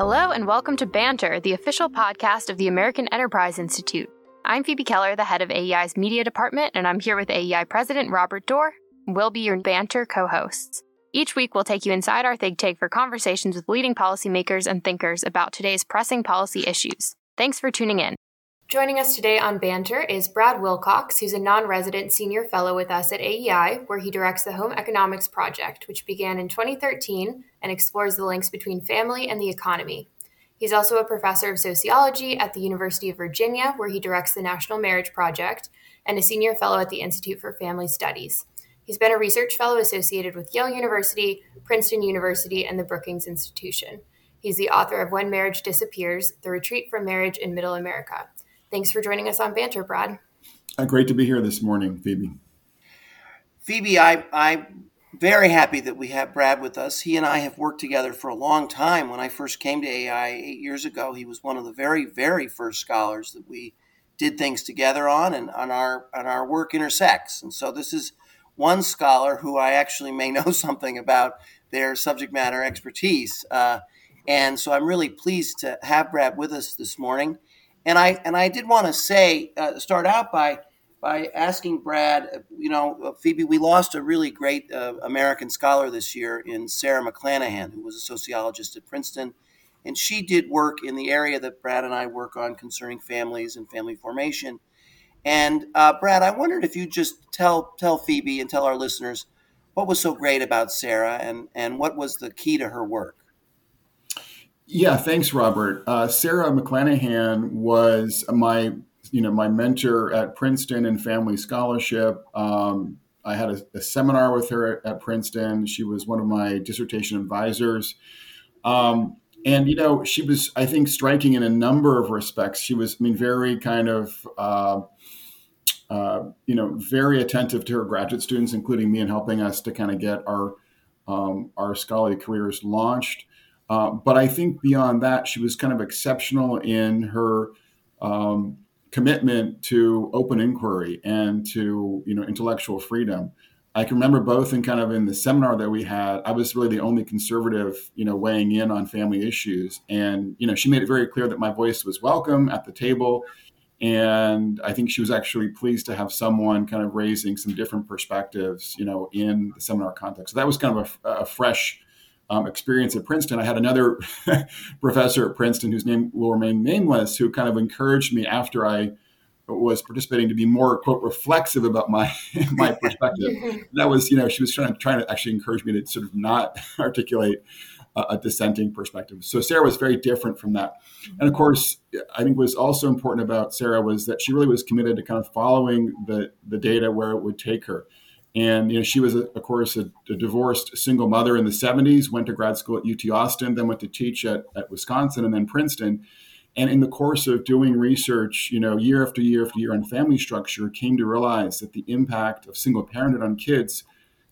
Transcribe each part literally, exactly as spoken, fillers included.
Hello and welcome to Banter, the official podcast of the American Enterprise Institute. I'm Phoebe Keller, the head of A E I's media department, and I'm here with A E I President Robert Dorr. We'll be your Banter co-hosts. Each week, we'll take you inside our think tank for conversations with leading policymakers and thinkers about today's pressing policy issues. Thanks for tuning in. Joining us today on Banter is Brad Wilcox, who's a non-resident senior fellow with us at A E I, where he directs the Home Economics Project, which began in twenty thirteen and explores the links between family and the economy. He's also a professor of sociology at the University of Virginia, where he directs the National Marriage Project, and a senior fellow at the Institute for Family Studies. He's been a research fellow associated with Yale University, Princeton University, and the Brookings Institution. He's the author of When Marriage Disappears: The Retreat from Marriage in Middle America. Thanks for joining us on Banter, Brad. Uh, great to be here this morning, Phoebe. Phoebe, I, I'm very happy that we have Brad with us. He and I have worked together for a long time. When I first came to A I eight years ago, he was one of the very, very first scholars that we did things together on, and on our on our work intersects. And so this is one scholar who I actually may know something about their subject matter expertise. Uh, and so I'm really pleased to have Brad with us this morning. And I and I did want to say, uh, start out by by asking Brad, you know, Phoebe, we lost a really great uh, American scholar this year in Sara McLanahan, who was a sociologist at Princeton. And she did work in the area that Brad and I work on concerning families and family formation. And uh, Brad, I wondered if you just tell tell Phoebe and tell our listeners what was so great about Sara and, and what was the key to her work. Yeah, thanks, Robert. Uh, Sara McLanahan was my, you know, my mentor at Princeton in family scholarship. Um, I had a, a seminar with her at Princeton. She was one of my dissertation advisors. Um, and, you know, she was, I think, striking in a number of respects. She was, I mean, very kind of, uh, uh, you know, very attentive to her graduate students, including me, and in helping us to kind of get our um, our scholarly careers launched. Uh, but I think beyond that, she was kind of exceptional in her um, commitment to open inquiry and to, you know, intellectual freedom. I can remember both in kind of in the seminar that we had, I was really the only conservative, you know, weighing in on family issues. And, you know, she made it very clear that my voice was welcome at the table. And I think she was actually pleased to have someone kind of raising some different perspectives, you know, in the seminar context. So that was kind of a, a fresh Um, experience at Princeton. I had another professor at Princeton whose name will remain nameless, who kind of encouraged me after I was participating to be more, quote, reflexive about my my perspective. That was, you know, she was trying to, trying to actually encourage me to sort of not articulate a, a dissenting perspective. So Sara was very different from that. And of course, I think what was also important about Sara was that she really was committed to kind of following the, the data where it would take her. And, you know, she was, of course, a, a divorced single mother in the seventies, went to grad school at U T Austin, then went to teach at, at Wisconsin and then Princeton. And in the course of doing research, you know, year after year after year on family structure, came to realize that the impact of single parenthood on kids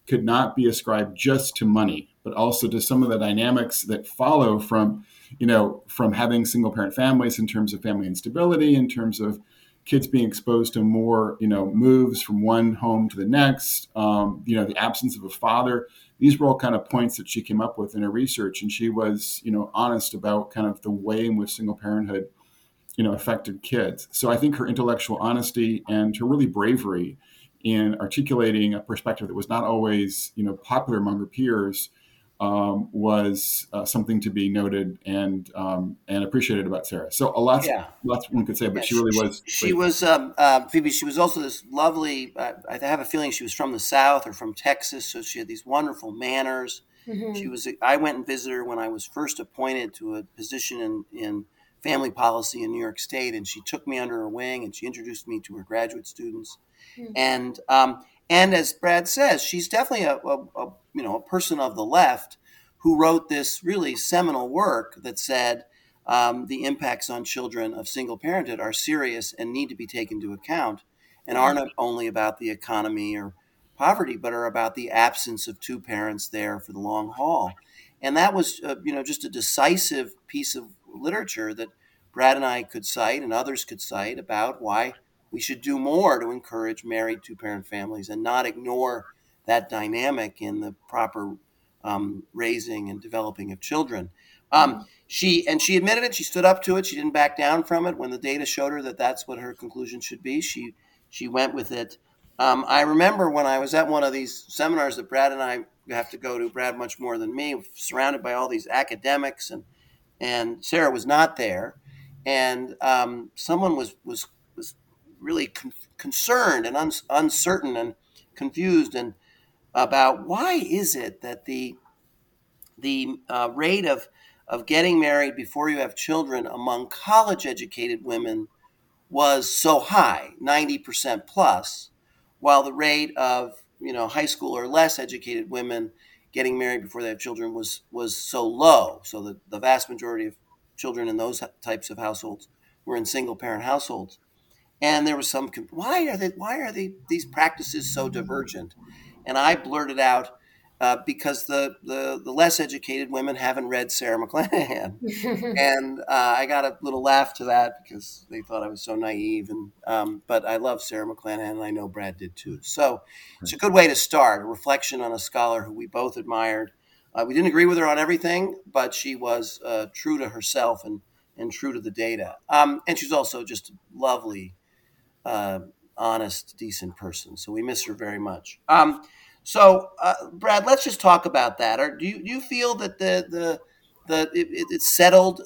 could not be ascribed just to money, but also to some of the dynamics that follow from, you know, from having single parent families in terms of family instability, in terms of kids being exposed to more, you know, moves from one home to the next, um, you know, the absence of a father. These were all kind of points that she came up with in her research. And she was, you know, honest about kind of the way in which single parenthood, you know, affected kids. So I think her intellectual honesty and her really bravery in articulating a perspective that was not always, you know, popular among her peers um, was uh, something to be noted and um, and appreciated about Sara. So a lot, yeah. lots one could say, but yeah, she really she, was. She great. was um, uh, Phoebe. She was also this lovely. Uh, I have a feeling she was from the South or from Texas, so she had these wonderful manners. Mm-hmm. She was. I went and visited her when I was first appointed to a position in, in family policy in New York State, and she took me under her wing and she introduced me to her graduate students, mm-hmm. and. Um, And as Brad says, she's definitely a, a, a you know a person of the left who wrote this really seminal work that said um, the impacts on children of single parenthood are serious and need to be taken into account, and are not only about the economy or poverty, but are about the absence of two parents there for the long haul. And that was uh, you know just a decisive piece of literature that Brad and I could cite and others could cite about why we should do more to encourage married two-parent families and not ignore that dynamic in the proper um, raising and developing of children. Um, she and she admitted it. She stood up to it. She didn't back down from it. When the data showed her that that's what her conclusion should be, she she went with it. Um, I remember when I was at one of these seminars that Brad and I have to go to, Brad much more than me, surrounded by all these academics, and and Sara was not there. And um, someone was was was really con- concerned and un- uncertain and confused and about why is it that the the uh, rate of of getting married before you have children among college-educated women was so high, ninety percent plus, while the rate of, you know, high school or less educated women getting married before they have children was was so low. So the, the vast majority of children in those types of households were in single-parent households. And there was some, why are they, why are they, these practices so divergent? And I blurted out, uh, because the, the, the less educated women haven't read Sara McLanahan. and uh, I got a little laugh to that because they thought I was so naive. And um, but I love Sara McLanahan, and I know Brad did too. So it's a good way to start, a reflection on a scholar who we both admired. Uh, we didn't agree with her on everything, but she was uh, true to herself and, and true to the data. Um, and she's also just a lovely, uh, honest, decent person. So we miss her very much. Um, so, uh, Brad, let's just talk about that. Or do you, do you feel that the the the it, it's settled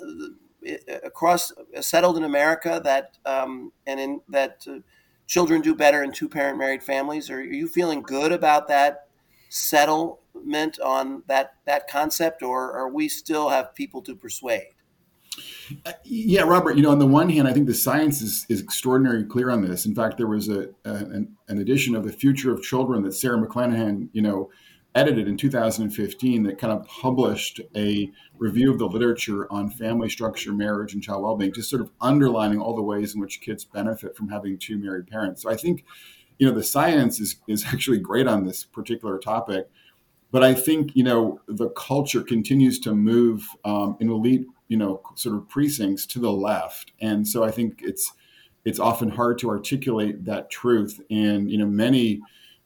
it, across settled in America that um, and in that uh, children do better in two-parent married families? Or are you feeling good about that settle? Meant on that that concept, or or we still have people to persuade? Uh, yeah, Robert, you know, on the one hand, I think the science is, is extraordinarily clear on this. In fact, there was a, a an, an edition of The Future of Children that Sara McLanahan, you know, edited in two thousand fifteen that kind of published a review of the literature on family structure, marriage, and child well-being, just sort of underlining all the ways in which kids benefit from having two married parents. So I think, you know, the science is is actually great on this particular topic. But I think, you know, the culture continues to move um, in elite, you know, sort of precincts to the left. And so I think it's it's often hard to articulate that truth. And, you know, many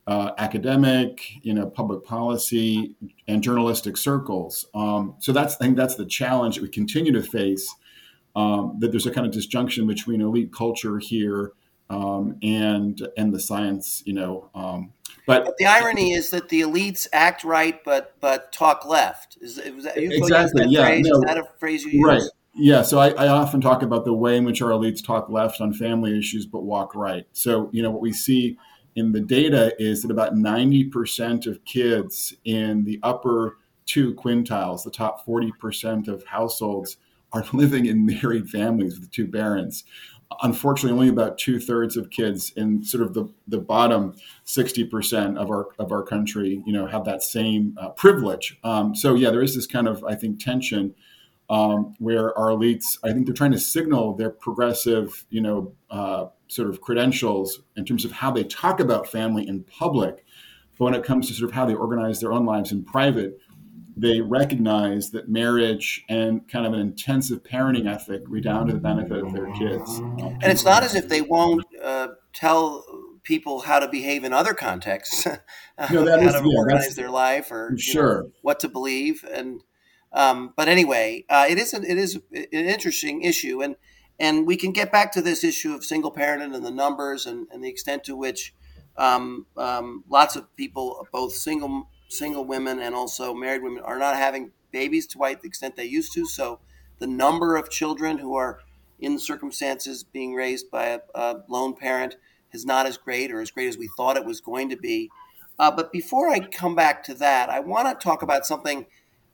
uh, academic, you know, public policy and journalistic circles. Um, so that's I think that's the challenge that we continue to face, um, that there's a kind of disjunction between elite culture here um, and and the science, you know, um But, but the irony is that the elites act right, but but talk left. Is, is that, you exactly, that yeah. No, is that a phrase you use? Right. Yeah. So I, I often talk about the way in which our elites talk left on family issues, but walk right. So, you know, what we see in the data is that about ninety percent of kids in the upper two quintiles, the top forty percent of households, are living in married families with two parents. Unfortunately, only about two thirds of kids in sort of the, the bottom sixty percent of our of our country, you know, have that same uh, privilege. Um, so, yeah, there is this kind of, I think, tension um, where our elites, I think they're trying to signal their progressive, you know, uh, sort of credentials in terms of how they talk about family in public. But when it comes to sort of how they organize their own lives in private, they recognize that marriage and kind of an intensive parenting ethic redound to the benefit of their kids. And it's not as if they won't uh, tell people how to behave in other contexts, no, that how is, to yeah, organize their life or sure. know, what to believe. And um, but anyway, uh, it is an, it is an interesting issue, and and we can get back to this issue of single parenting and the numbers and, and the extent to which um, um, lots of people, both single. single women and also married women, are not having babies to quite the extent they used to. So the number of children who are in circumstances being raised by a, a lone parent is not as great or as great as we thought it was going to be. Uh, but before I come back to that, I want to talk about something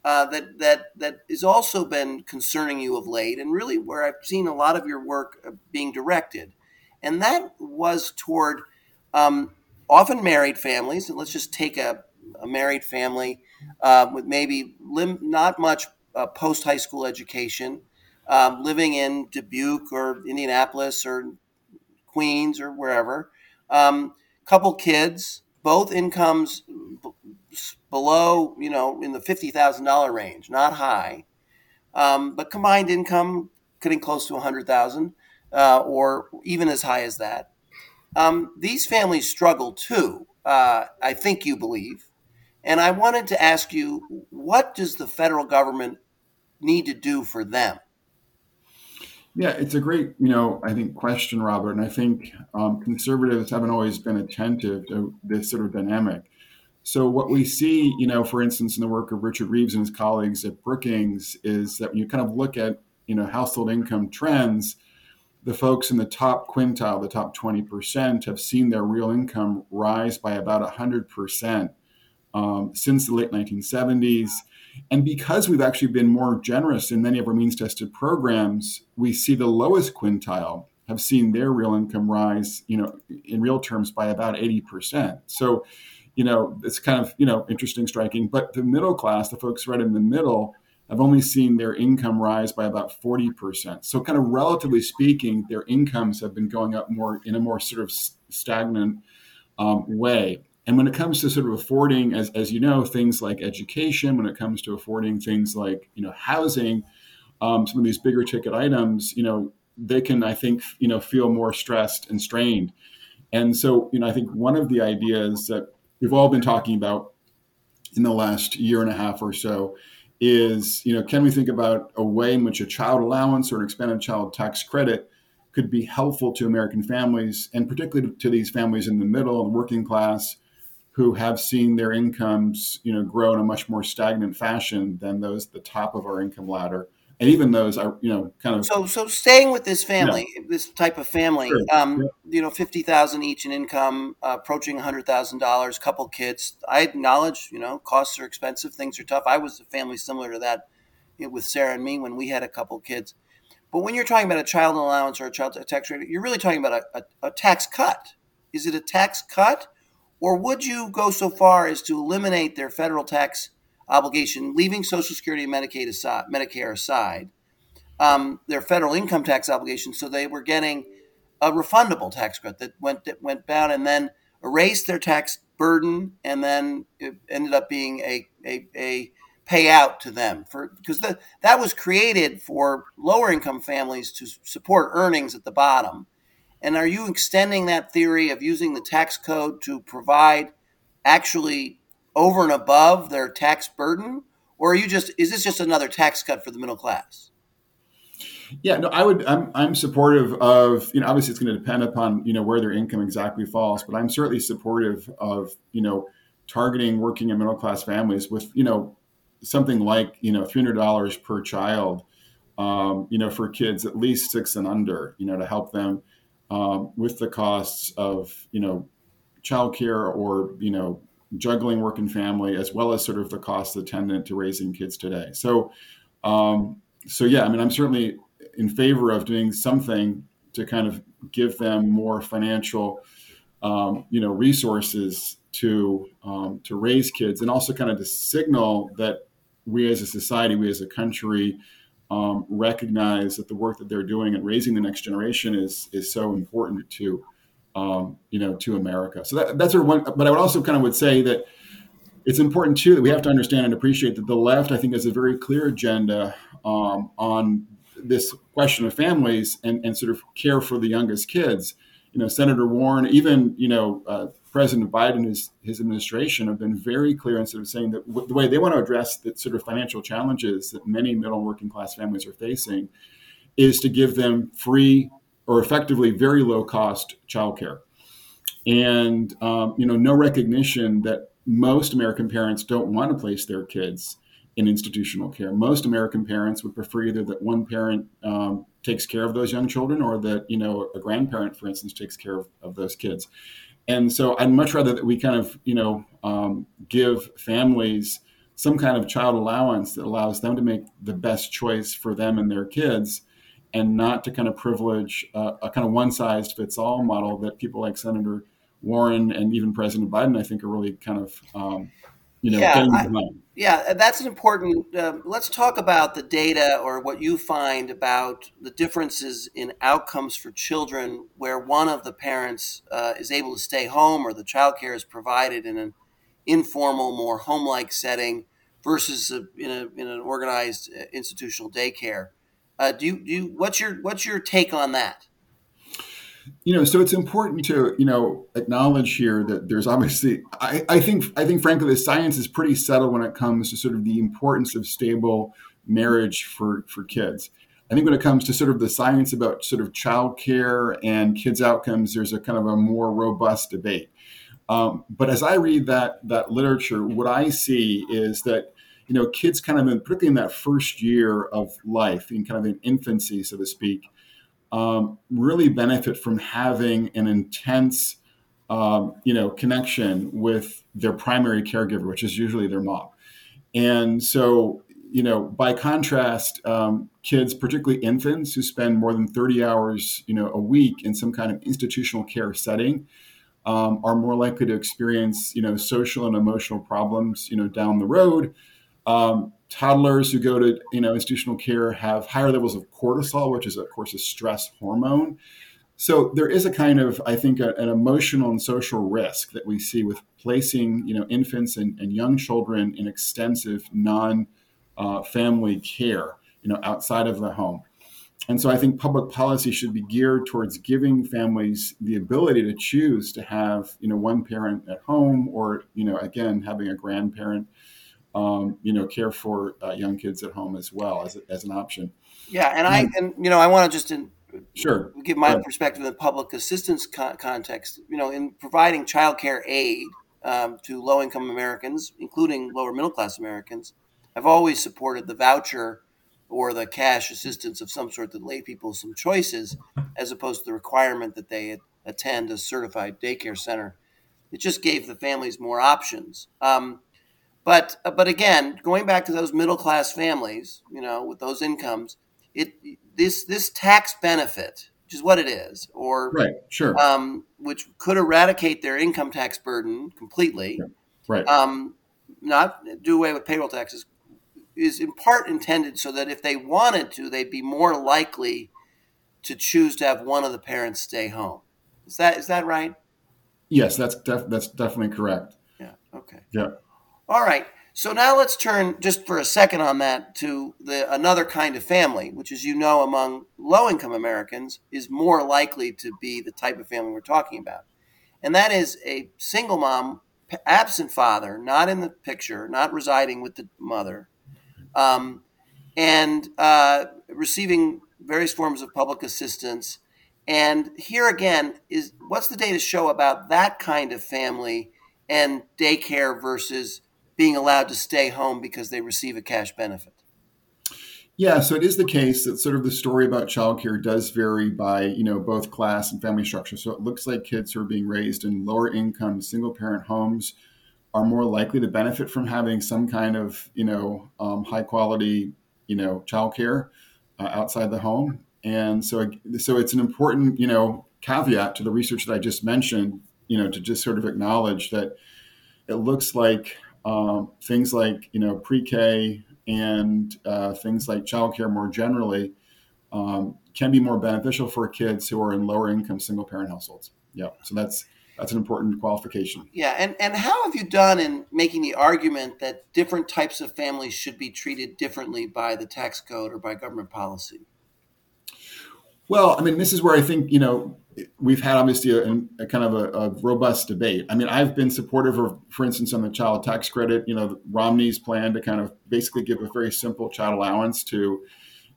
uh, that that that has also been concerning you of late, and really where I've seen a lot of your work being directed. And that was toward um, often married families. And let's just take a a married family uh, with maybe lim- not much uh, post-high school education, um, living in Dubuque or Indianapolis or Queens or wherever, um, couple kids, both incomes b- below, you know, in the fifty thousand dollars range, not high, um, but combined income getting close to one hundred thousand dollars uh, or even as high as that. Um, these families struggle too, uh, I think you believe. And I wanted to ask you, what does the federal government need to do for them? Yeah, it's a great, you know, I think, question, Robert. And I think um, conservatives haven't always been attentive to this sort of dynamic. So what we see, you know, for instance, in the work of Richard Reeves and his colleagues at Brookings is that when you kind of look at, you know, household income trends, the folks in the top quintile, the top twenty percent, have seen their real income rise by about one hundred percent um, since the late nineteen seventies. And because we've actually been more generous in many of our means-tested programs, we see the lowest quintile have seen their real income rise, you know, in real terms by about eighty percent. So, you know, it's kind of, you know, interesting, striking. But the middle class, the folks right in the middle, have only seen their income rise by about forty percent. So kind of relatively speaking, their incomes have been going up more in a more sort of stagnant um, way. And when it comes to sort of affording, as as you know, things like education, when it comes to affording things like, you know, housing, um, some of these bigger ticket items, you know, they can, I think, you know, feel more stressed and strained. And so, you know, I think one of the ideas that we've all been talking about in the last year and a half or so is, you know, can we think about a way in which a child allowance or an expanded child tax credit could be helpful to American families, and particularly to these families in the middle, the working class, who have seen their incomes, you know, grow in a much more stagnant fashion than those at the top of our income ladder, and even those are, you know, kind of. So, so staying with this family, yeah. this type of family, sure. um, yeah. you know, fifty thousand each in income, uh, approaching a hundred thousand dollars, couple kids. I acknowledge, you know, costs are expensive, things are tough. I was a family similar to that, you know, with Sarah and me when we had a couple kids. But when you're talking about a child allowance or a child tax rate, you're really talking about a, a, a tax cut. Is it a tax cut? Or would you go so far as to eliminate their federal tax obligation, leaving Social Security and Medicaid aside, Medicare aside, um, their federal income tax obligation, so they were getting a refundable tax credit that went that went down and then erased their tax burden, and then it ended up being a a, a payout to them for because the, that was created for lower income families to support earnings at the bottom. And are you extending that theory of using the tax code to provide actually over and above their tax burden? Or are you just, is this just another tax cut for the middle class? Yeah, no, I would, I'm, I'm supportive of, you know, obviously it's going to depend upon, you know, where their income exactly falls, but I'm certainly supportive of, you know, targeting working and middle class families with, you know, something like, you know, three hundred dollars per child, um, you know, for kids at least six and under, you know, to help them. Um, with the costs of, you know, childcare or, you know, juggling work and family, as well as sort of the costs attendant to raising kids today. So, um, so yeah, I mean, I'm certainly in favor of doing something to kind of give them more financial, um, you know, resources to um, to raise kids, and also kind of to signal that we as a society, we as a country, Um, recognize that the work that they're doing and raising the next generation is is so important to, um, you know, to America. So that, that's sort of one. But I would also kind of would say that it's important too that we have to understand and appreciate that the left, I think, has a very clear agenda um, on this question of families and and sort of care for the youngest kids. You know, Senator Warren, even you know uh, President Biden, his his administration have been very clear in sort of saying that w- the way they want to address the sort of financial challenges that many middle and working class families are facing is to give them free or effectively very low cost childcare, and um, you know no recognition that most American parents don't want to place their kids in institutional care. Most American parents would prefer either that one parent um, takes care of those young children, or that you know a grandparent, for instance, takes care of, of those kids. And so, I'd much rather that we kind of you know um, give families some kind of child allowance that allows them to make the best choice for them and their kids, and not to kind of privilege uh, a kind of one-size-fits-all model that people like Senator Warren and even President Biden, I think, are really kind of um, you know yeah, getting behind. Yeah, that's an important, uh, let's talk about the data or what you find about the differences in outcomes for children where one of the parents uh, is able to stay home or the childcare is provided in an informal, more home-like setting versus a, in, a, in an organized uh, institutional daycare. Uh, do you, do you, what's your, what's your take on that? You know, so it's important to, you know, acknowledge here that there's obviously, I, I think, I think, frankly, the science is pretty settled when it comes to sort of the importance of stable marriage for, for kids. I think when it comes to sort of the science about sort of childcare and kids' outcomes, there's a kind of a more robust debate. Um, but as I read that that literature, what I see is that, you know, kids kind of, in, particularly in that first year of life, in kind of in infancy, so to speak, um, really benefit from having an intense, um, you know, connection with their primary caregiver, which is usually their mom. And so, you know, by contrast, um, kids, particularly infants who spend more than thirty hours, you know, a week in some kind of institutional care setting, um, are more likely to experience, you know, social and emotional problems, you know, down the road. Um, toddlers who go to, you know, institutional care have higher levels of cortisol, which is, of course, a stress hormone. So there is a kind of, I think, a, an emotional and social risk that we see with placing, you know, infants and, and young children in extensive non- Uh, family care, you know, outside of the home. And so I think public policy should be geared towards giving families the ability to choose to have, you know, one parent at home or, you know, again, having a grandparent, um, you know, care for uh, young kids at home as well as, as an option. Yeah. And I, and, you know, I want to just in, sure. give my yeah. perspective in the public assistance co- context, you know, in providing childcare aid um, to low-income Americans, including lower middle-class Americans. I've always supported the voucher or the cash assistance of some sort that lay people some choices, as opposed to the requirement that they attend a certified daycare center. It just gave the families more options. Um, but but again, going back to those middle class families, you know, with those incomes, it this this tax benefit, which is what it is, or right, sure, um, which could eradicate their income tax burden completely, right, um, not do away with payroll taxes. Is in part intended so that if they wanted to, they'd be more likely to choose to have one of the parents stay home. Is that is that right? Yes, that's def- that's definitely correct. Yeah. Okay. Yeah. All right. So now let's turn just for a second on that to the another kind of family, which, as you know, among low-income Americans is more likely to be the type of family we're talking about, and that is a single mom, absent father, not in the picture, not residing with the mother. Um, and uh, receiving various forms of public assistance. And here again, is what's the data show about that kind of family and daycare versus being allowed to stay home because they receive a cash benefit? Yeah, so it is the case that sort of the story about childcare does vary by, you know, both class and family structure. So it looks like kids who are being raised in lower income, single parent homes are more likely to benefit from having some kind of, you know, um, high quality, you know, childcare uh, outside the home. And so, so it's an important, you know, caveat to the research that I just mentioned, you know, to just sort of acknowledge that it looks like um, things like, you know, pre-K and uh, things like childcare more generally um, can be more beneficial for kids who are in lower income single parent households. Yeah. So that's, That's an important qualification. Yeah. And, and how have you done in making the argument that different types of families should be treated differently by the tax code or by government policy? Well, I mean, this is where I think, you know, we've had obviously a, a kind of a, a robust debate. I mean, I've been supportive of, for instance, on the child tax credit, you know, Romney's plan to kind of basically give a very simple child allowance to,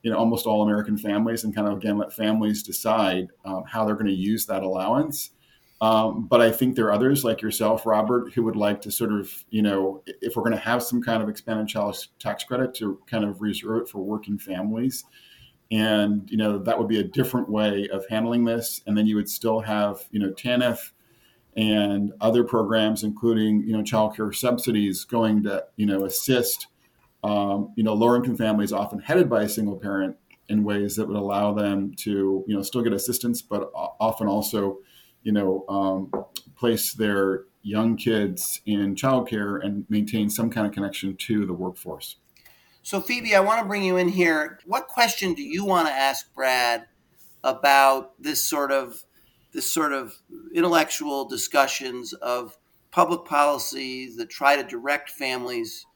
you know, almost all American families and kind of, again, let families decide um, how they're going to use that allowance. Um, but I think there are others like yourself, Robert, who would like to sort of, you know, if we're going to have some kind of expanded child tax credit, to kind of reserve it for working families. And, you know, that would be a different way of handling this. And then you would still have, you know, T A N F and other programs, including, you know, child care subsidies going to, you know, assist, um, you know, lower income families often headed by a single parent in ways that would allow them to, you know, still get assistance, but often also, you know, um, place their young kids in childcare and maintain some kind of connection to the workforce. So, Phoebe, I want to bring you in here. What question do you want to ask Brad about this sort of this sort of intellectual discussions of public policies that try to direct families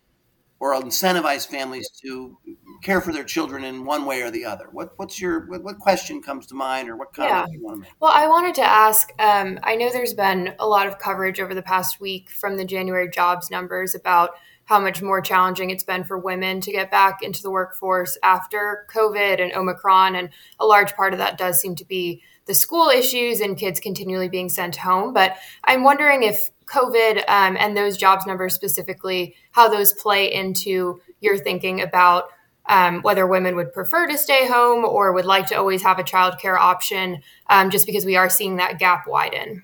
or incentivize families to care for their children in one way or the other? What what's your what, what question comes to mind, or what comment yeah. you want to make? Well, I wanted to ask. Um, I know there's been a lot of coverage over the past week from the January jobs numbers about how much more challenging it's been for women to get back into the workforce after COVID and Omicron. And a large part of that does seem to be the school issues and kids continually being sent home. But I'm wondering if COVID um, and those jobs numbers specifically, how those play into your thinking about um, whether women would prefer to stay home or would like to always have a childcare option, um, just because we are seeing that gap widen.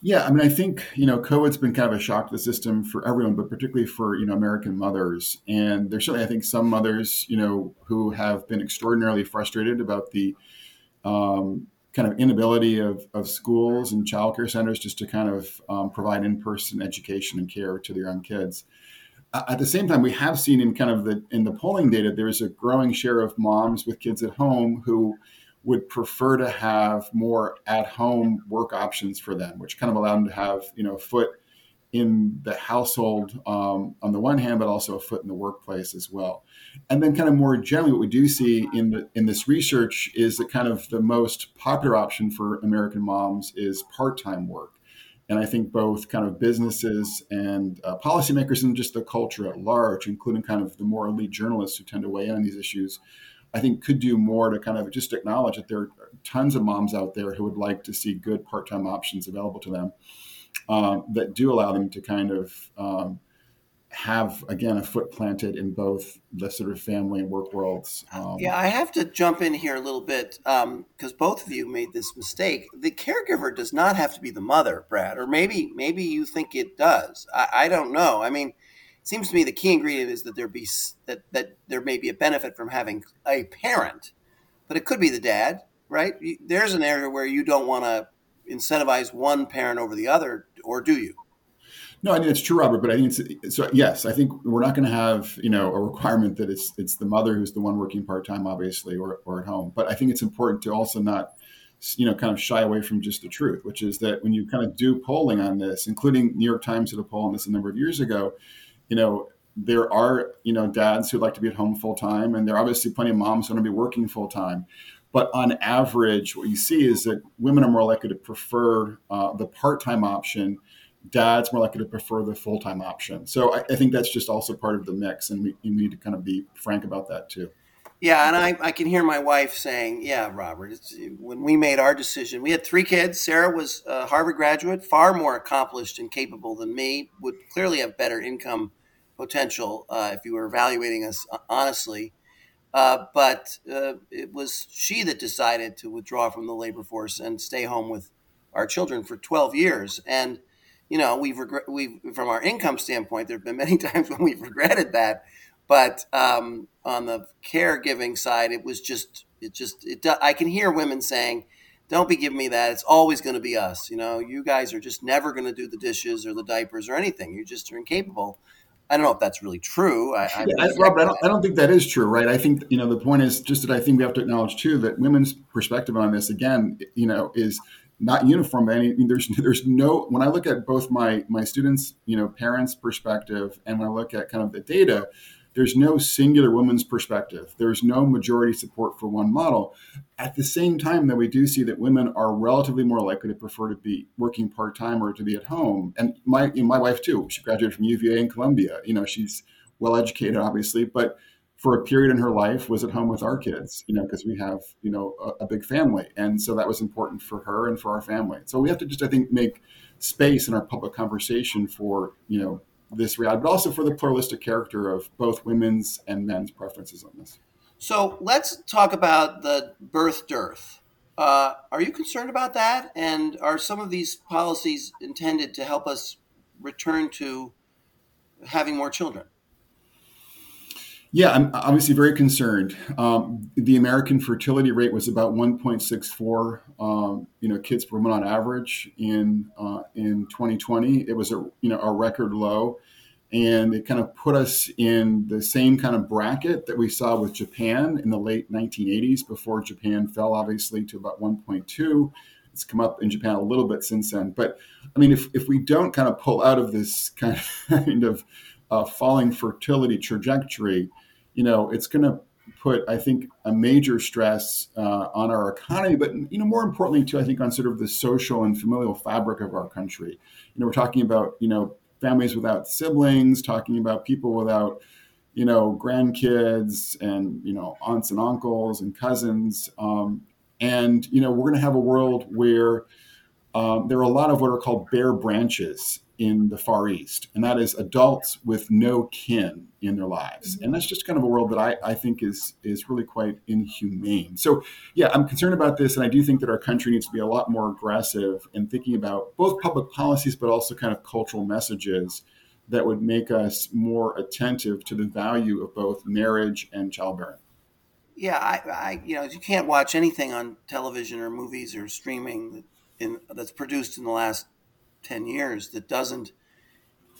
Yeah, I mean, I think, you know, COVID's been kind of a shock to the system for everyone, but particularly for, you know, American mothers. And there's certainly, I think, some mothers, you know, who have been extraordinarily frustrated about the um, kind of inability of, of schools and childcare centers just to kind of um, provide in-person education and care to their young kids. Uh, at the same time, we have seen in kind of the in the polling data, there's a growing share of moms with kids at home who would prefer to have more at-home work options for them, which kind of allow them to have, you know, a foot in the household um, on the one hand, but also a foot in the workplace as well. And then kind of more generally, what we do see in the, in this research is that kind of the most popular option for American moms is part-time work. And I think both kind of businesses and uh, policymakers and just the culture at large, including kind of the more elite journalists who tend to weigh in on these issues, I think could do more to kind of just acknowledge that there are tons of moms out there who would like to see good part-time options available to them um, that do allow them to kind of um, have, again, a foot planted in both the sort of family and work worlds. Um, yeah, I have to jump in here a little bit because um, both of you made this mistake. The caregiver does not have to be the mother, Brad, or maybe maybe you think it does. I, I don't know. I mean, seems to me the key ingredient is that there be that, that there may be a benefit from having a parent, but it could be the dad, right? There's an area where you don't want to incentivize one parent over the other, or do you? No, I mean, it's true, Robert, but I think it's, so yes, I think we're not going to have, you know, a requirement that it's it's the mother who's the one working part-time, obviously, or or at home. But I think it's important to also not, you know, kind of shy away from just the truth, which is that when you kind of do polling on this, including New York Times did a poll on this a number of years ago, you know, there are, you know, dads who like to be at home full time, and there are obviously plenty of moms who want to be working full time. But on average, what you see is that women are more likely to prefer uh, the part-time option. Dads more likely to prefer the full-time option. So I, I think that's just also part of the mix, and we you need to kind of be frank about that too. Yeah, and I, I can hear my wife saying, yeah, Robert, it's, when we made our decision, we had three kids. Sarah was a Harvard graduate, far more accomplished and capable than me, would clearly have better income potential uh, if you were evaluating us honestly. Uh, but uh, it was she that decided to withdraw from the labor force and stay home with our children for twelve years. And, you know, we've, regret- we've from our income standpoint, there have been many times when we've regretted that. But um, on the caregiving side, it was just, it just, it. I can hear women saying, don't be giving me that. It's always going to be us. You know, you guys are just never going to do the dishes or the diapers or anything. You just are incapable. I don't know if that's really true. I, I, yeah, I, Robert, I, don't, I don't think that is true, right? I think, you know, the point is just that I think we have to acknowledge, too, that women's perspective on this, again, you know, is not uniform. I mean, there's there's no, when I look at both my my students, you know, parents' perspective, and when I look at kind of the data, there's no singular woman's perspective. There's no majority support for one model. At the same time, that we do see that women are relatively more likely to prefer to be working part-time or to be at home. And my you know, my wife, too, she graduated from U V A in Columbia. You know, she's well-educated, obviously, but for a period in her life was at home with our kids, you know, because we have, you know, a, a big family. And so that was important for her and for our family. So we have to just, I think, make space in our public conversation for, you know, this reality, but also for the pluralistic character of both women's and men's preferences on this. So let's talk about the birth dearth. Uh, are you concerned about that? And are some of these policies intended to help us return to having more children? Yeah, I'm obviously very concerned. Um, the American fertility rate was about one point six four, um, you know, kids per woman on average in uh, in twenty twenty. It was a you know a record low, and it kind of put us in the same kind of bracket that we saw with Japan in the late nineteen eighties. Before Japan fell, obviously, to about one point two. It's come up in Japan a little bit since then. But I mean, if if we don't kind of pull out of this kind of uh, falling fertility trajectory, you know, it's going to put, I think, a major stress uh, on our economy, but, you know, more importantly, too, I think on sort of the social and familial fabric of our country. You know, we're talking about, you know, families without siblings, talking about people without, you know, grandkids and, you know, aunts and uncles and cousins. Um, and, you know, we're going to have a world where um, there are a lot of what are called bare branches in the Far East, and that is adults with no kin in their lives. Mm-hmm. And that's just kind of a world that I, I think is is really quite inhumane. So, yeah, I'm concerned about this, and I do think that our country needs to be a lot more aggressive in thinking about both public policies, but also kind of cultural messages that would make us more attentive to the value of both marriage and childbearing. Yeah, I, I you know, you can't watch anything on television or movies or streaming in, that's produced in the last ten years that doesn't,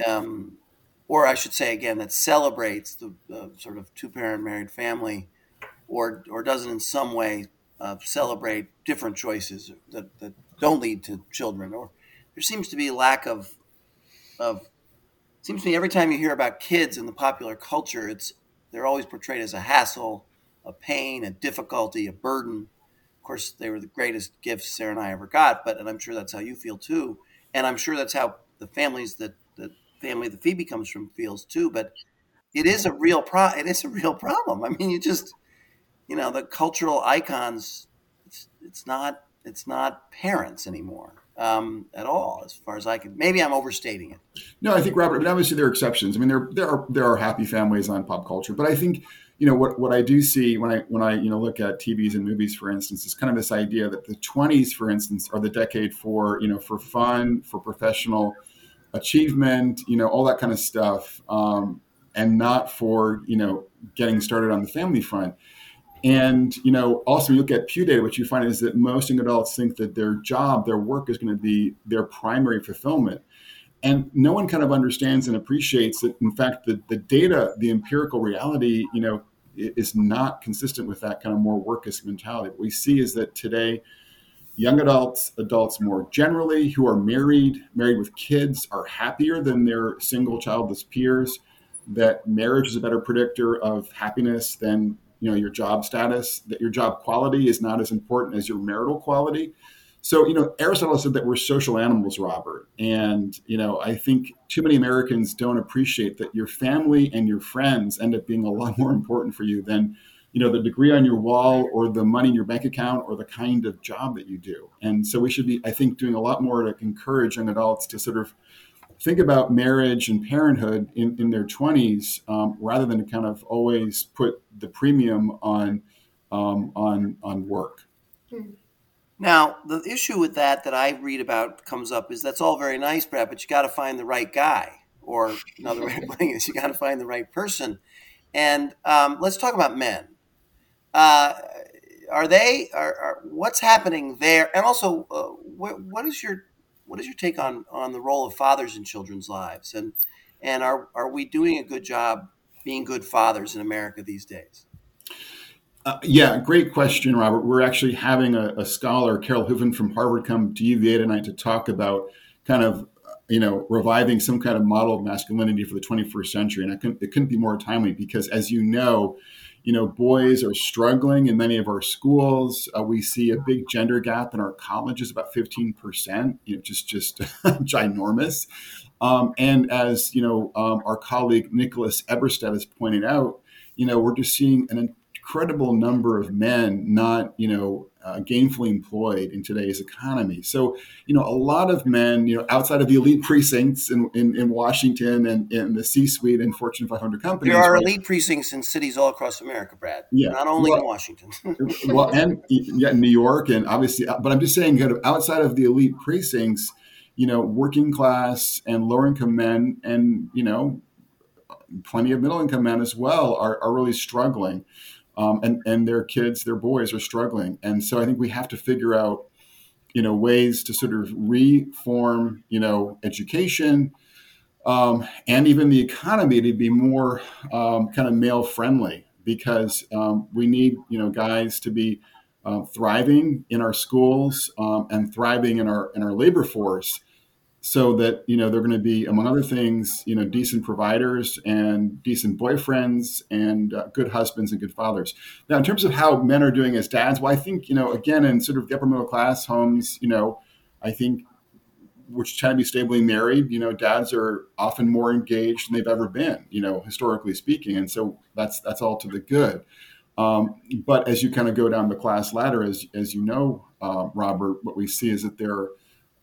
um, or I should say again, that celebrates the uh, sort of two-parent married family, or or doesn't in some way uh, celebrate different choices that, that don't lead to children. Or there seems to be a lack of, of seems to me every time you hear about kids in the popular culture, it's they're always portrayed as a hassle, a pain, a difficulty, a burden. Of course, they were the greatest gifts Sarah and I ever got, but and I'm sure that's how you feel too. And I'm sure that's how the families that the family that Phoebe comes from feels too. But it is a real pro. It is a real problem. I mean, you just, you know, the cultural icons. It's it's not it's not parents anymore um, at all, as far as I can. Maybe I'm overstating it. No, I think Robert. I mean, obviously there are exceptions. I mean, there there are there are happy families on pop culture, but I think, you know, what, what I do see when I when I you know look at T Vs and movies, for instance, is kind of this idea that the twenties, for instance, are the decade for, you know, for fun, for professional achievement, you know, all that kind of stuff, um, and not for, you know, getting started on the family front. And, you know, also you look at Pew data, what you find is that most young adults think that their job, their work is going to be their primary fulfillment. And no one kind of understands and appreciates that, in fact, the, the data, the empirical reality, you know, is not consistent with that kind of more workist mentality. What we see is that today, young adults, adults more generally, who are married, married with kids, are happier than their single childless peers, that marriage is a better predictor of happiness than, you know, your job status, that your job quality is not as important as your marital quality. So, you know, Aristotle said that we're social animals, Robert. And, you know, I think too many Americans don't appreciate that your family and your friends end up being a lot more important for you than, you know, the degree on your wall or the money in your bank account or the kind of job that you do. And so we should be, I think, doing a lot more to encourage young adults to sort of think about marriage and parenthood in, in their twenties, um, rather than to kind of always put the premium on um, on on work. Mm-hmm. Now, the issue with that that I read about comes up is that's all very nice, Brad, but you got to find the right guy, or another way of putting it is you got to find the right person. And um, let's talk about men. Uh, are they? Are, are what's happening there? And also, uh, wh- what is your what is your take on, on the role of fathers in children's lives? And and are are we doing a good job being good fathers in America these days? Uh, yeah, great question, Robert. We're actually having a, a scholar, Carol Hooven from Harvard, come to U V A tonight to talk about kind of, you know, reviving some kind of model of masculinity for the twenty-first century. And I couldn't, it couldn't be more timely because, as you know, you know, boys are struggling in many of our schools. Uh, we see a big gender gap in our colleges, about fifteen percent, you know, just, just ginormous. Um, and as, you know, um, our colleague Nicholas Eberstadt has pointed out, you know, we're just seeing an incredible number of men not, you know, uh, gainfully employed in today's economy. So, you know, a lot of men, you know, outside of the elite precincts in, in, in Washington and in the C-suite and Fortune five hundred companies. There are right? elite precincts in cities all across America, Brad. Yeah. Not only well, in Washington. well, and yeah, New York, and obviously, but I'm just saying, kind of outside of the elite precincts, you know, working class and lower income men, and, you know, plenty of middle income men as well, are, are really struggling. Um, and, and their kids, their boys are struggling. And so I think we have to figure out, you know, ways to sort of reform, you know, education um, and even the economy to be more um, kind of male friendly, because um, we need, you know, guys to be uh, thriving in our schools um, and thriving in our in our labor force. so that, you know, they're going to be, among other things, you know, decent providers and decent boyfriends and uh, good husbands and good fathers. Now, in terms of how men are doing as dads, well, I think, you know, again, in sort of the upper middle class homes, you know, I think, which tend to be stably married, you know, dads are often more engaged than they've ever been, you know, historically speaking. And so that's that's all to the good. Um, but as you kind of go down the class ladder, as as you know, uh, Robert, what we see is that there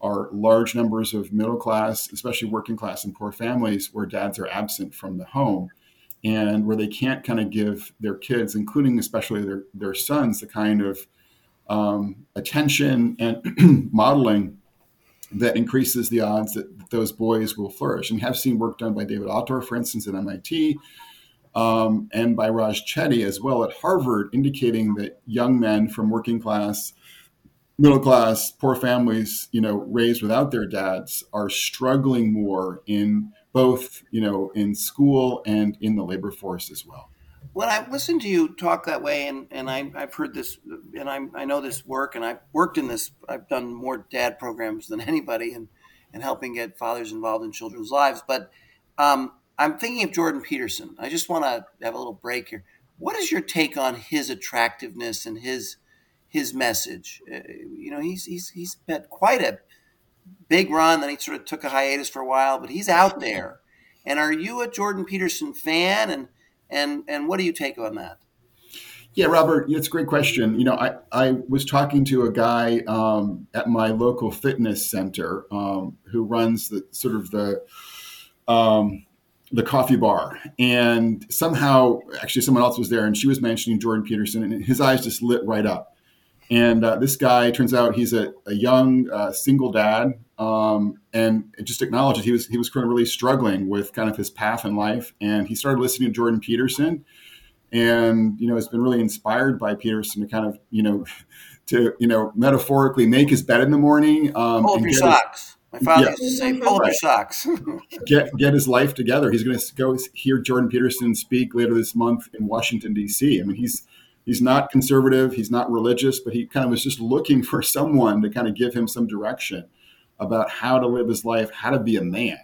are large numbers of middle class, especially working class and poor families where dads are absent from the home and where they can't kind of give their kids, including especially their, their sons, the kind of um, attention and modeling that increases the odds that those boys will flourish. And we have seen work done by David Autor, for instance, at M I T, um, and by Raj Chetty as well at Harvard, indicating that young men from working class, middle class, poor families, you know, raised without their dads are struggling more in both, you know, in school and in the labor force as well. When I listen to you talk that way, and, and I, I've heard this, and I, I know this work, and I've worked in this, I've done more dad programs than anybody and, and helping get fathers involved in children's lives. But um, I'm thinking of Jordan Peterson. I just want to have a little break here. What is your take on his attractiveness and his his message? Uh, you know, he's, he's, he's had quite a big run, then he sort of took a hiatus for a while, but he's out there. And are you a Jordan Peterson fan? And And and what do you take on that? Yeah, Robert, it's a great question. You know, I, I was talking to a guy um, at my local fitness center um, who runs the sort of the um, the coffee bar, and somehow actually someone else was there, and she was mentioning Jordan Peterson, and his eyes just lit right up. And uh, this guy, turns out he's a, a young uh, single dad, um, and just acknowledged he was he was kind of really struggling with kind of his path in life. And he started listening to Jordan Peterson, and you know has been really inspired by Peterson to kind of you know to you know metaphorically make his bed in the morning. Um, pull up your socks. His, My father yeah, used to say, "Pull up right. your socks." get get his life together. He's going to go hear Jordan Peterson speak later this month in Washington D C. I mean, he's. He's not conservative, he's not religious, but he kind of was just looking for someone to kind of give him some direction about how to live his life, how to be a man.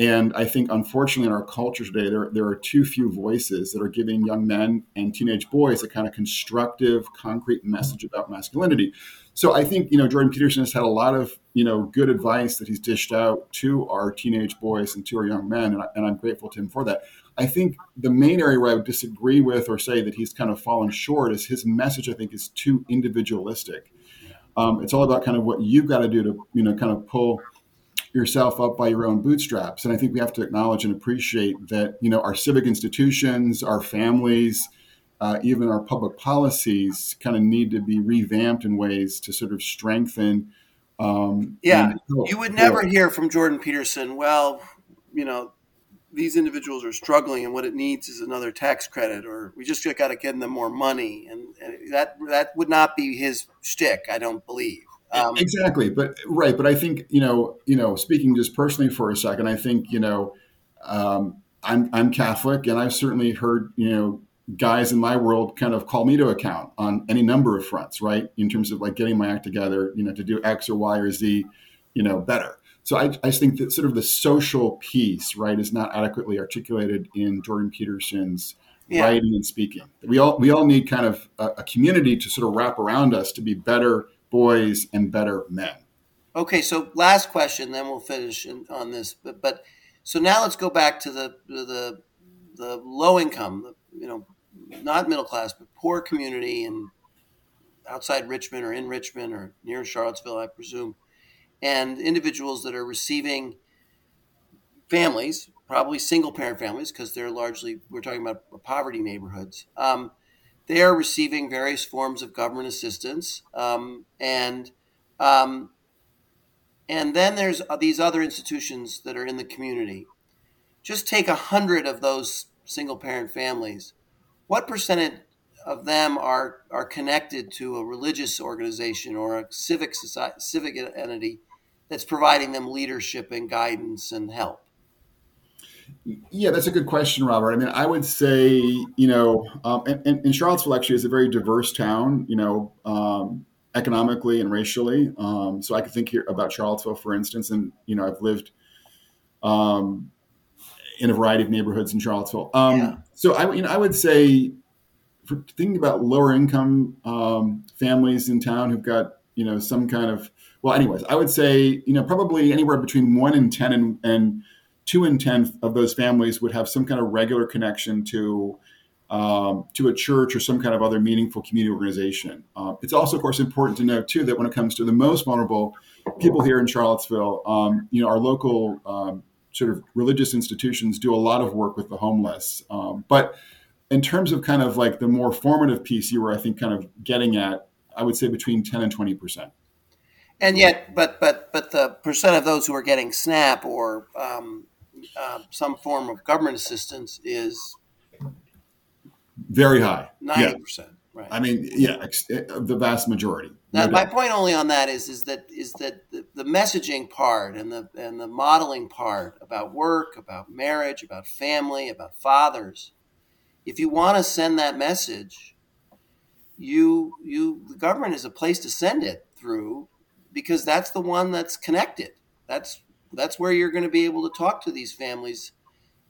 And I think, unfortunately, in our culture today, there, there are too few voices that are giving young men and teenage boys a kind of constructive, concrete message about masculinity. So I think, you know, Jordan Peterson has had a lot of, you know, good advice that he's dished out to our teenage boys and to our young men, and, I, and I'm grateful to him for that. I think the main area where I would disagree with or say that he's kind of fallen short is his message, I think, is too individualistic. Um, it's all about kind of what you've got to do to, you know, kind of pull yourself up by your own bootstraps. And I think we have to acknowledge and appreciate that, you know, our civic institutions, our families, uh, even our public policies kind of need to be revamped in ways to sort of strengthen. Um, yeah, you would never hear from Jordan Peterson, well, you know, these individuals are struggling and what it needs is another tax credit, or we just got to give them more money. And, and that, that would not be his shtick, I don't believe. Um, exactly. But right. But I think, you know, you know, speaking just personally for a second, I think, you know, um, I'm, I'm Catholic, and I've certainly heard, you know, guys in my world kind of call me to account on any number of fronts, right. In terms of like getting my act together, you know, to do X or Y or Z, you know, better. So I, I think that sort of the social piece, right, is not adequately articulated in Jordan Peterson's yeah. writing and speaking. We all we all need kind of a, a community to sort of wrap around us to be better boys and better men. Okay, so last question, then we'll finish in, on this. But but so now let's go back to the the the low income, you know, not middle class, but poor community and outside Richmond or in Richmond or near Charlottesville, I presume. And individuals that are receiving families, probably single-parent families, because they're largely, we're talking about poverty neighborhoods, um, they are receiving various forms of government assistance. Um, and um, and then there's these other institutions that are in the community. Just take a hundred of those single-parent families. What percentage of them are, are connected to a religious organization or a civic society, civic entity that's providing them leadership and guidance and help? Yeah, that's a good question, Robert. I mean, I would say, you know, um, and, and Charlottesville actually is a very diverse town, you know, um, economically and racially. Um, so I could think here about Charlottesville, for instance, and, you know, I've lived um, in a variety of neighborhoods in Charlottesville. Um, yeah. So I, you know, I would say, for thinking about lower income um, families in town who've got, you know, some kind of, well, anyways, I would say, you know, probably anywhere between one in ten and, and two in ten of those families would have some kind of regular connection to Um, to a church or some kind of other meaningful community organization. Uh, it's also, of course, important to note, too, that when it comes to the most vulnerable people here in Charlottesville, um, you know, our local um, sort of religious institutions do a lot of work with the homeless. Um, but in terms of kind of like the more formative piece you were, I think, kind of getting at, I would say between ten and twenty percent. And yet, but but but the percent of those who are getting SNAP or um, uh, some form of government assistance is very high. ninety percent, yeah. Right. I mean, yeah, ex- the vast majority. Now, no my doubt. point only on that is is that is that the, the messaging part and the and the modeling part about work, about marriage, about family, about fathers, if you want to send that message, you you the government is a place to send it through, because that's the one that's connected. That's that's where you're going to be able to talk to these families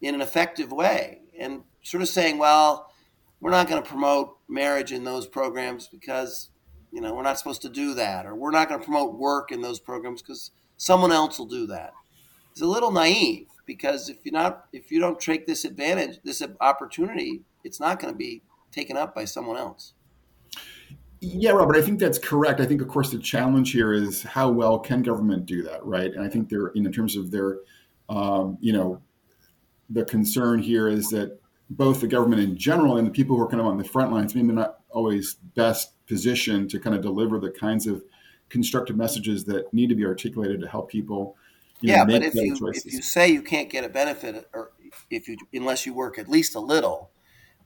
in an effective way. And sort of saying, well, we're not going to promote marriage in those programs because, you know, we're not supposed to do that, or we're not going to promote work in those programs because someone else will do that. It's a little naive, because if you're not, if you don't take this advantage, this opportunity, it's not going to be taken up by someone else. Yeah, Robert, I think that's correct. I think, of course, the challenge here is how well can government do that, right? And I think they're, in terms of their, um, you know, the concern here is that both the government in general and the people who are kind of on the front lines, maybe not always best positioned to kind of deliver the kinds of constructive messages that need to be articulated to help people, you know, yeah, make but if better you, choices. If you say you can't get a benefit, or if you unless you work at least a little,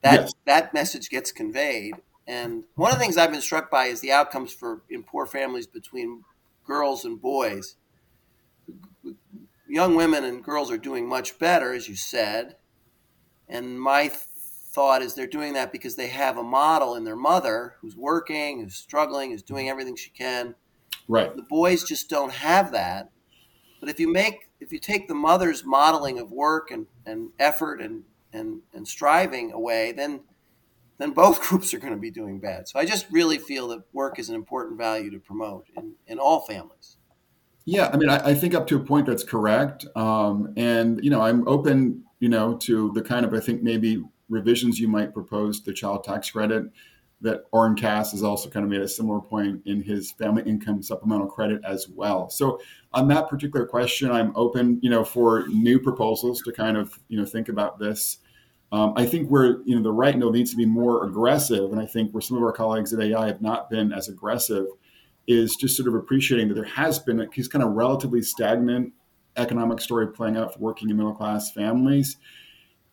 that yes. that message gets conveyed. And one of the things I've been struck by is the outcomes for in poor families between girls and boys. Young women and girls are doing much better, as you said. And my th- thought is they're doing that because they have a model in their mother who's working, who's struggling, who's doing everything she can. Right. The boys just don't have that. But if you make, if you take the mother's modeling of work and, and effort and, and, and striving away, then then both groups are going to be doing bad. So I just really feel that work is an important value to promote in, in all families. Yeah, I mean, I, I think up to a point that's correct. Um, and, you know, I'm open, you know, to the kind of, I think, maybe revisions you might propose to the child tax credit, that Oren Cass has also kind of made a similar point in his family income supplemental credit as well. So on that particular question, I'm open, you know, for new proposals to kind of, you know, think about this. Um, I think we're, you know, the right now needs to be more aggressive. And I think where some of our colleagues at A I have not been as aggressive is just sort of appreciating that there has been a kind of relatively stagnant economic story playing out for working and middle class families.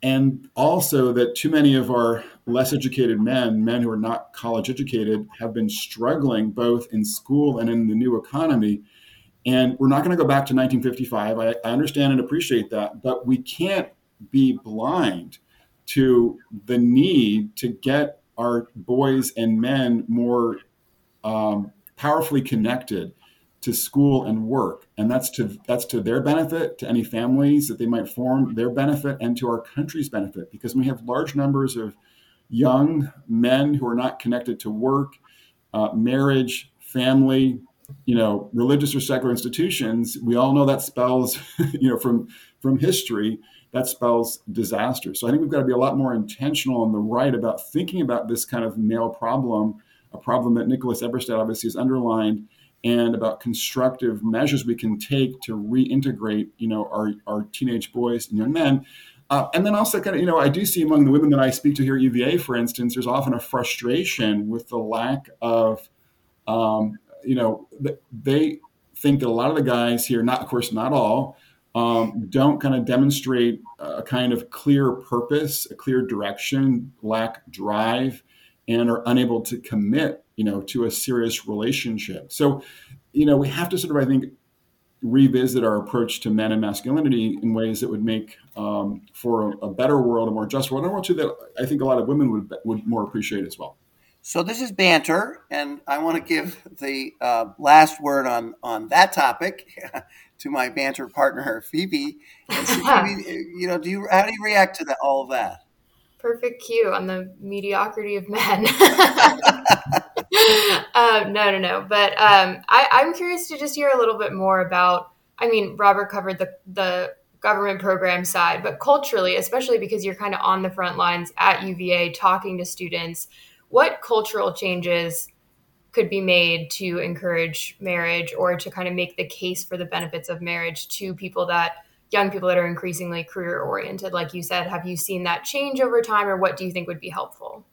And also that too many of our less educated men, men who are not college educated, have been struggling both in school and in the new economy. And we're not going to go back to nineteen fifty-five. I, I understand and appreciate that, but we can't be blind to the need to get our boys and men more um, powerfully connected to school and work, and that's to that's to their benefit, to any families that they might form, their benefit, and to our country's benefit, because we have large numbers of young men who are not connected to work, uh, marriage, family, you know, religious or secular institutions. We all know that spells, you know, from from history, that spells disaster. So I think we've got to be a lot more intentional on the right about thinking about this kind of male problem, a problem that Nicholas Eberstadt obviously has underlined, and about constructive measures we can take to reintegrate, you know, our, our teenage boys and young men. Uh, and then also kind of, you know, I do see among the women that I speak to here at U V A, for instance, there's often a frustration with the lack of, um, you know, they think that a lot of the guys here, not, of course, not all, um, don't kind of demonstrate a kind of clear purpose, a clear direction, lack drive, and are unable to commit, you know, to a serious relationship. So, you know, we have to sort of, I think, revisit our approach to men and masculinity in ways that would make um, for a, a better world, a more just world, and a world too that I think a lot of women would would more appreciate as well. So this is banter, and I want to give the uh, last word on, on that topic to my banter partner, Phoebe. And so, Phoebe, you know, do you how do you react to that, all of that? Perfect cue on the mediocrity of men. um, no, no, no. But um, I, I'm curious to just hear a little bit more about. I mean, Robert covered the the government program side, but culturally, especially because you're kind of on the front lines at U V A talking to students. What cultural changes could be made to encourage marriage or to kind of make the case for the benefits of marriage to people that, young people that are increasingly career oriented, like you said? Have you seen that change over time, or what do you think would be helpful?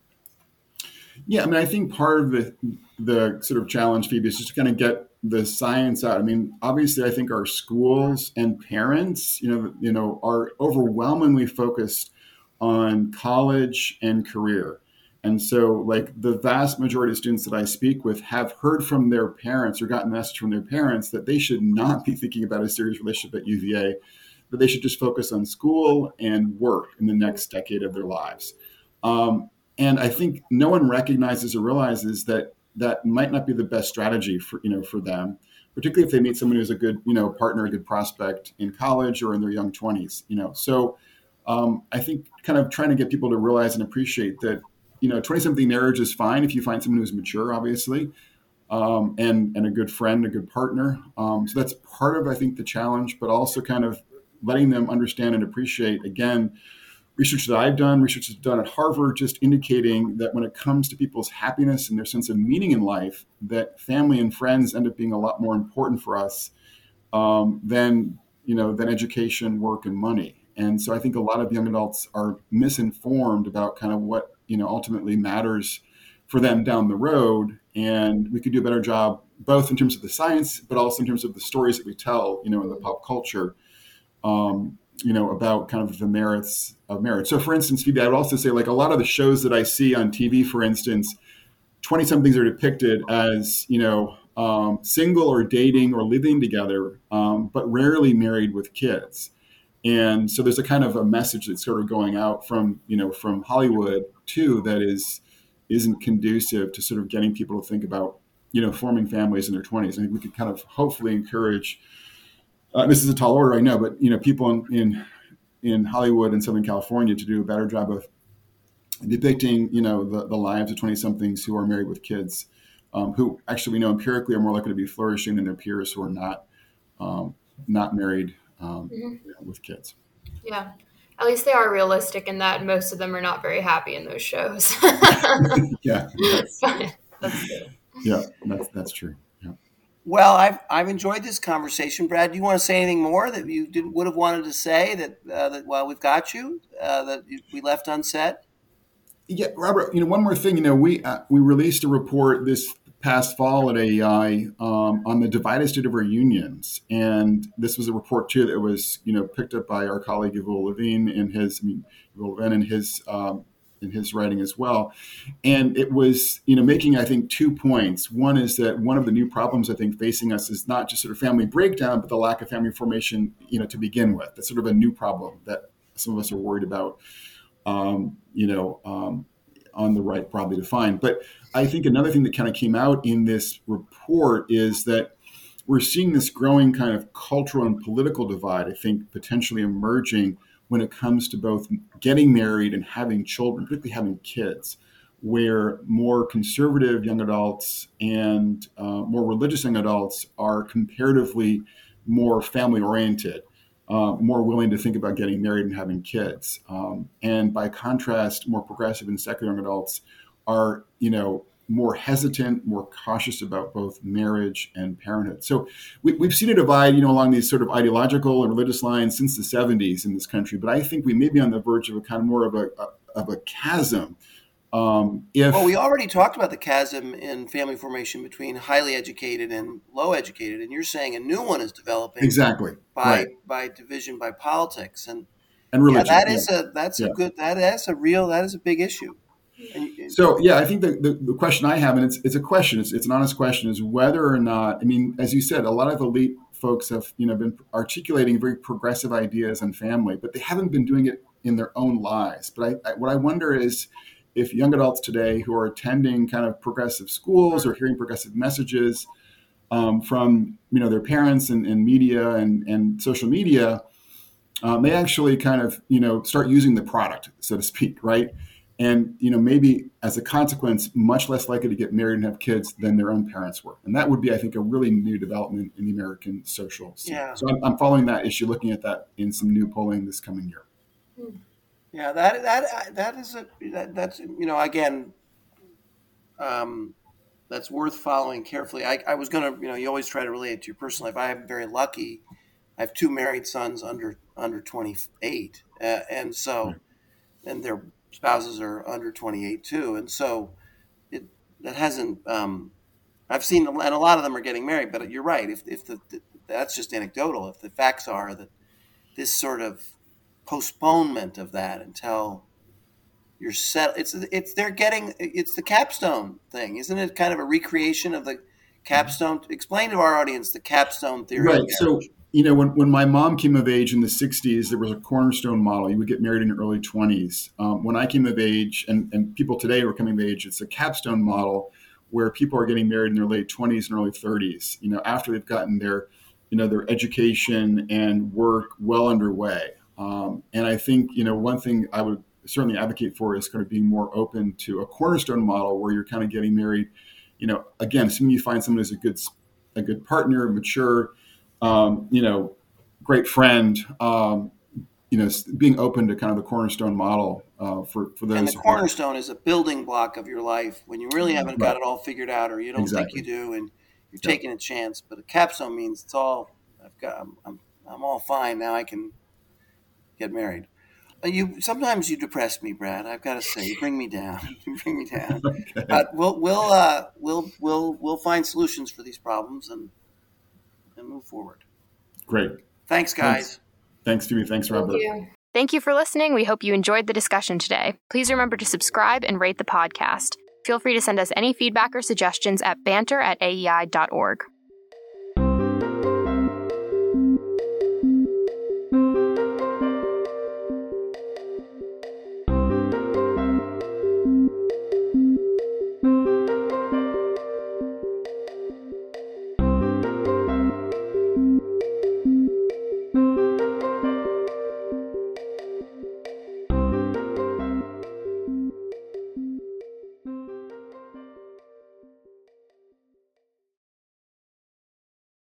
Yeah, I mean, I think part of the, the sort of challenge, Phoebe, is just to kind of get the science out. I mean, obviously, I think our schools and parents, you know, you know, are overwhelmingly focused on college and career. And so, like, the vast majority of students that I speak with have heard from their parents or gotten messages from their parents that they should not be thinking about a serious relationship at U V A, that they should just focus on school and work in the next decade of their lives. Um, and I think no one recognizes or realizes that that might not be the best strategy for, you know, for them, particularly if they meet someone who's a good, you know, partner, a good prospect in college or in their young twenties, you know. So um, I think kind of trying to get people to realize and appreciate that, you know, twenty-something marriage is fine if you find someone who's mature, obviously, um, and and a good friend, a good partner. Um, so that's part of, I think, the challenge, but also kind of letting them understand and appreciate, again, research that I've done, research that's done at Harvard, just indicating that when it comes to people's happiness and their sense of meaning in life, that family and friends end up being a lot more important for us um, than, you know, than education, work, and money. And so I think a lot of young adults are misinformed about kind of what, you know, ultimately matters for them down the road. And we could do a better job, both in terms of the science, but also in terms of the stories that we tell, you know, in the pop culture, um, you know, about kind of the merits of marriage. So for instance, Phoebe, I would also say, like, a lot of the shows that I see on T V, for instance, twenty-somethings are depicted as, you know, um, single or dating or living together, um, but rarely married with kids. And so there's a kind of a message that's sort of going out from, you know, from Hollywood too, that is, isn't conducive to sort of getting people to think about, you know, forming families in their twenties. I think we could kind of hopefully encourage, uh, this is a tall order, I know, but, you know, people in, in, in Hollywood and Southern California to do a better job of depicting, you know, the, the lives of twenty-somethings who are married with kids, um, who actually we know empirically are more likely to be flourishing than their peers who are not, um, not married Um, mm-hmm. yeah, with kids. Yeah. At least they are realistic in that most of them are not very happy in those shows. Yeah. That's fine. That's good. Yeah, that's, that's true. Yeah. Well, I've, I've enjoyed this conversation. Brad, do you want to say anything more that you didn't, would have wanted to say that, uh, that while we've got you, uh, that we left unsaid? Yeah, Robert, you know, one more thing, you know, we, uh, we released a report this past fall at A E I um, on the divided state of our unions. And this was a report too that was, you know, picked up by our colleague Yvonne Levine and his, I mean, Yvonne Levine and his, um, in his writing as well. And it was, you know, making, I think, two points. One is that one of the new problems I think facing us is not just sort of family breakdown, but the lack of family formation, you know, to begin with. That's sort of a new problem that some of us are worried about, um, you know, um, on the right, broadly defined. But I think another thing that kind of came out in this report is that we're seeing this growing kind of cultural and political divide, I think, potentially emerging when it comes to both getting married and having children, particularly having kids, where more conservative young adults and uh, more religious young adults are comparatively more family-oriented. Uh, more willing to think about getting married and having kids. Um, and by contrast, more progressive and secular young adults are, you know, more hesitant, more cautious about both marriage and parenthood. So we, we've seen a divide, you know, along these sort of ideological and religious lines since the seventies in this country. But I think we may be on the verge of a kind of more of a, a of a chasm. Um, if well, we already talked about the chasm in family formation between highly educated and low educated, and you're saying a new one is developing exactly by right. by division, by politics, and and religion. Yeah, that yeah. is a that's yeah. a good that that's a real that is a big issue. And, so yeah, I think the, the the question I have, and it's it's a question, it's it's an honest question, is whether or not, I mean, as you said, a lot of elite folks have, you know, been articulating very progressive ideas on family, but they haven't been doing it in their own lives. But I, I what I wonder is, if young adults today who are attending kind of progressive schools or hearing progressive messages um, from, you know, their parents and, and media and, and social media, um, they actually kind of, you know, start using the product, so to speak, right? And, you know, maybe as a consequence, much less likely to get married and have kids than their own parents were. And that would be, I think, a really new development in the American social scene. Yeah. So I'm, I'm following that issue, looking at that in some new polling this coming year. Yeah, that that that is a that, that's you know again, um, that's worth following carefully. I, I was gonna you know you always try to relate it to your personal life. I'm very lucky. I have two married sons under under twenty-eight, uh, and so, and their spouses are under twenty-eight too, and so it that hasn't. Um, I've seen, and a lot of them are getting married. But you're right. If if the, the that's just anecdotal. If the facts are that this sort of postponement of that until you're set, it's it's they're getting it's the capstone thing, isn't it? Kind of a recreation of the capstone. Explain to our audience the capstone theory. Right. So you know, when when my mom came of age in the sixties, there was a cornerstone model. You would get married in your early twenties. Um, when I came of age, and and people today were coming of age, it's a capstone model where people are getting married in their late twenties and early thirties. You know, after they've gotten their you know their education and work well underway. Um, and I think, you know, one thing I would certainly advocate for is kind of being more open to a cornerstone model where you're kind of getting married, you know, again, assuming you find someone who's a good, a good partner, mature, um, you know, great friend, um, you know, being open to kind of the cornerstone model uh, for, for those. And the cornerstone are, is a building block of your life when you really haven't right. got it all figured out or you don't exactly. think you do and you're yeah. taking a chance. But a capstone means it's all, I've got, I'm, I'm, I'm all fine. Now I can get married. You sometimes you depress me, Brad. I've got to say, you bring me down. You bring me down. Okay. Uh, we'll we'll uh, we'll we'll we'll find solutions for these problems and and move forward. Great. Thanks, guys. Thanks, Jimmy. Thanks, Robert. Thank you. Thank you for listening. We hope you enjoyed the discussion today. Please remember to subscribe and rate the podcast. Feel free to send us any feedback or suggestions at banter at A E I dot org.